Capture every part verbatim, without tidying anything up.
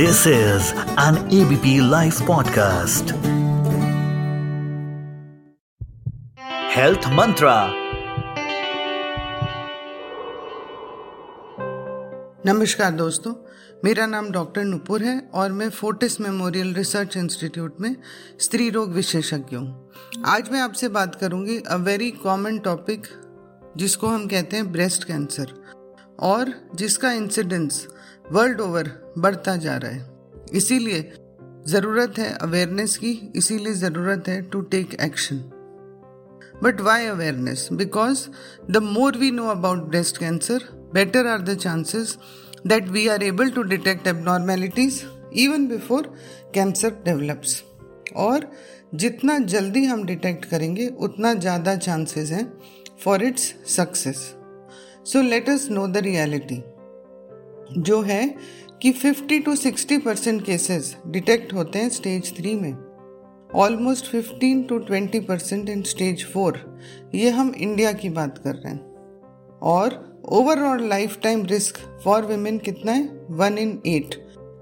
This is an ABP life podcast. Health मंत्रा। नमस्कार दोस्तों, मेरा नाम डॉक्टर नुपुर है और मैं फोर्टिस मेमोरियल रिसर्च इंस्टीट्यूट में स्त्री रोग विशेषज्ञ हूँ। आज मैं आपसे बात करूँगी अ वेरी कॉमन टॉपिक जिसको हम कहते हैं ब्रेस्ट कैंसर, और जिसका इंसिडेंस वर्ल्ड ओवर बढ़ता जा रहा है। इसीलिए ज़रूरत है अवेयरनेस की, इसीलिए ज़रूरत है to take action. But why awareness? Because the more we know about breast cancer, better are the chances that we are able to detect abnormalities even before cancer develops. और जितना जल्दी हम डिटेक्ट करेंगे उतना ज़्यादा चांसेस हैं for its success. So let us know the reality, जो है कि fifty to sixty percent cases detect होते हैं स्टेज थ्री में, almost fifteen to twenty percent in stage four. ये हम इंडिया की बात कर रहे हैं। और overall life time risk for women कितना है? वन इन एट,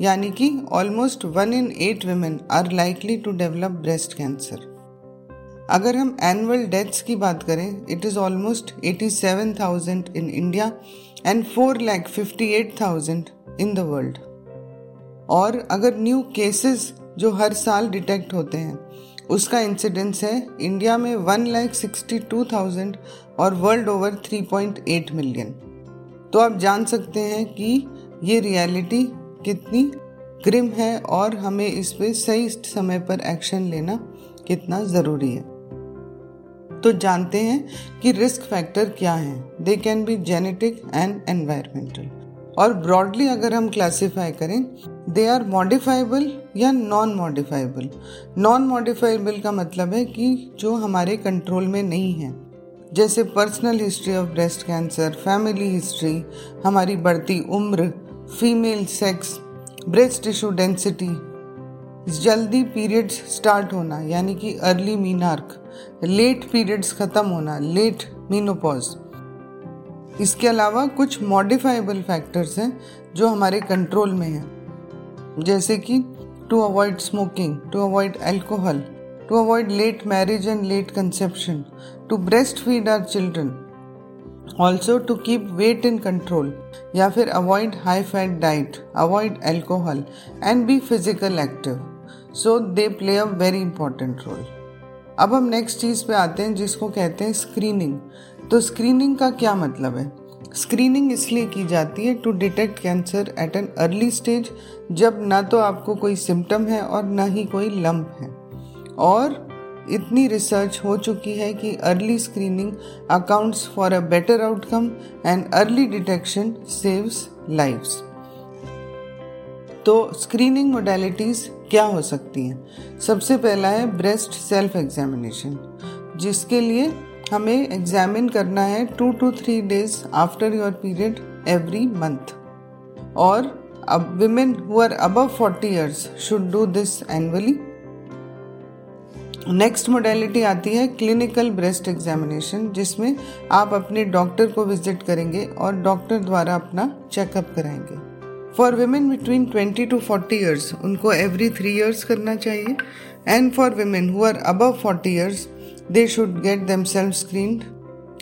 यानी कि almost one in eight women are likely to develop breast cancer. अगर हम एनुअल डेथ्स की बात करें, it is almost eighty seven thousand in India and four lakh fifty eight thousand in the world. और अगर new cases जो हर साल detect होते हैं, उसका इंसिडेंस है इंडिया में one lakh sixty two thousand और world over three point eight million. तो आप जान सकते हैं कि ये रियलिटी कितनी ग्रिम है और हमें इस पर सही समय पर एक्शन लेना कितना ज़रूरी है। तो जानते हैं कि रिस्क फैक्टर क्या हैं। They can be genetic and environmental, और ब्रॉडली अगर हम क्लासीफाई करें, दे आर मॉडिफाइबल या नॉन मॉडिफाइबल। नॉन मॉडिफाइबल का मतलब है कि जो हमारे कंट्रोल में नहीं है, जैसे personal history of breast cancer, family history, हमारी बढ़ती उम्र, female sex, breast tissue density, जल्दी पीरियड्स स्टार्ट होना यानी कि अर्ली मीनार्क, लेट पीरियड्स ख़त्म होना, लेट मीनोपॉज। इसके अलावा कुछ मॉडिफाइबल फैक्टर्स हैं जो हमारे कंट्रोल में हैं, जैसे कि to avoid smoking, to avoid alcohol, to avoid late marriage and late conception, to breast feed our children, also to keep weight in control, या फिर avoid high fat diet, avoid alcohol and be physical active. So they play a very important role. अब हम next चीज़ पे आते हैं जिसको कहते हैं स्क्रीनिंग। तो स्क्रीनिंग का क्या मतलब है? स्क्रीनिंग इसलिए की जाती है to detect cancer at an early stage, जब ना तो आपको कोई सिम्टम है और ना ही कोई लंप है। और इतनी रिसर्च हो चुकी है कि early screening accounts for a better outcome and early detection saves lives. तो स्क्रीनिंग मोडेलिटीज़ क्या हो सकती हैं? सबसे पहला है ब्रेस्ट सेल्फ एग्जामिनेशन, जिसके लिए हमें एग्जामिन करना है two to three days after your period every month. और अब women who are above forty years should do this annually. Next modality आती है क्लिनिकल ब्रेस्ट एग्जामिनेशन, जिसमें आप अपने डॉक्टर को विजिट करेंगे और डॉक्टर द्वारा अपना चेकअप कराएंगे। For women between twenty to forty years उनको एवरी थ्री ईयर्स करना चाहिए, and for women who are above forty years they should get themselves screened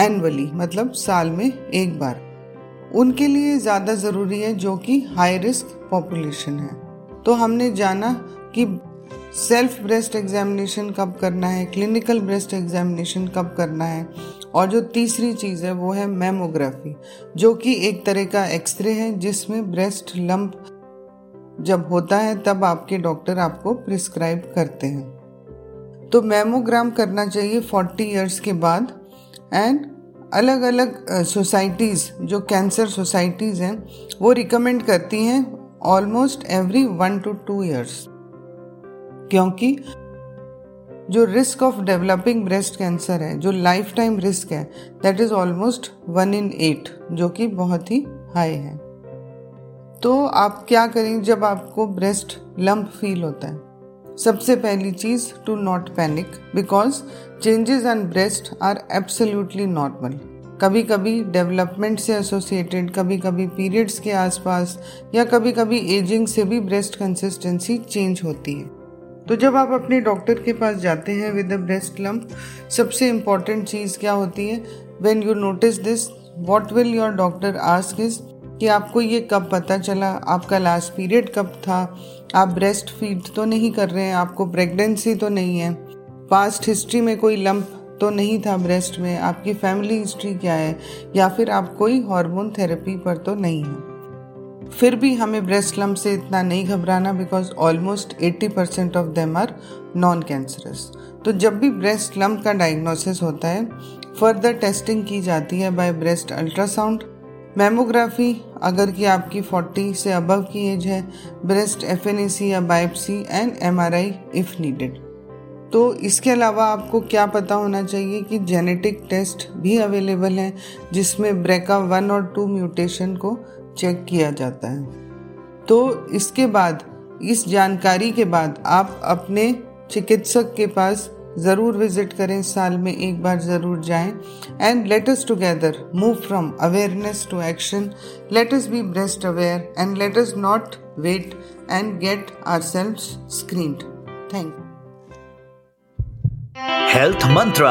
annually, मतलब साल में एक बार। उनके लिए ज़्यादा ज़रूरी है जो कि हाई रिस्क पॉपुलेशन है। तो हमने जाना कि सेल्फ ब्रेस्ट एग्जामिनेशन कब करना है, क्लिनिकल ब्रेस्ट एग्जामिनेशन कब करना है, और जो तीसरी चीज़ है वो है मैमोग्राफी, जो कि एक तरह का एक्सरे है जिसमें ब्रेस्ट लंप जब होता है तब आपके डॉक्टर आपको प्रिस्क्राइब करते हैं। तो मैमोग्राम करना चाहिए फोर्टी इयर्स के बाद। एंड अलग अलग सोसाइटीज़, जो कैंसर सोसाइटीज़ हैं, वो रिकमेंड करती हैं almost every one to two years, क्योंकि जो risk of developing breast cancer है, जो लाइफ टाइम रिस्क है, that is almost one in eight, जो कि बहुत ही हाई है। तो आप क्या करें जब आपको ब्रेस्ट लंप फील होता है? सबसे पहली चीज़, to not panic, because changes on breast are absolutely normal. कभी कभी डेवलपमेंट से एसोसिएटेड, कभी कभी पीरियड्स के आसपास या कभी कभी एजिंग से भी ब्रेस्ट कंसिस्टेंसी चेंज होती है। तो जब आप अपने डॉक्टर के पास जाते हैं विद अ ब्रेस्ट लम्प, सबसे इम्पॉर्टेंट चीज़ क्या होती है? When you notice this, what will your doctor ask is कि आपको ये कब पता चला, आपका लास्ट पीरियड कब था, आप ब्रेस्ट फीड तो नहीं कर रहे हैं, आपको प्रेगनेंसी तो नहीं है, पास्ट हिस्ट्री में कोई लम्प तो नहीं था ब्रेस्ट में, आपकी फैमिली हिस्ट्री क्या है, या फिर आप कोई हार्मोन थेरेपी पर तो नहीं हो। फिर भी हमें ब्रेस्ट लम्प से इतना नहीं घबराना, बिकॉज ऑलमोस्ट अस्सी percent of them are non cancerous. तो जब भी ब्रेस्ट लम्प का डायग्नोसिस होता है, फर्दर टेस्टिंग की जाती है बाय ब्रेस्ट अल्ट्रासाउंड, मैमोग्राफी अगर कि आपकी चालीस से अबव की एज है, ब्रेस्ट एफएनएसी या biopsy, and MRI if needed. तो इसके अलावा आपको क्या पता होना चाहिए कि जेनेटिक टेस्ट भी अवेलेबल हैं जिसमें ब्रेका वन और टू म्यूटेशन को चेक किया जाता है। तो इसके बाद, इस जानकारी के बाद आप अपने चिकित्सक के पास ज़रूर विजिट करें, साल में एक बार ज़रूर जाएं। And let us together move from awareness to action, let us be breast aware and let us not wait and get ourselves screened. Thank you. Health Mantra.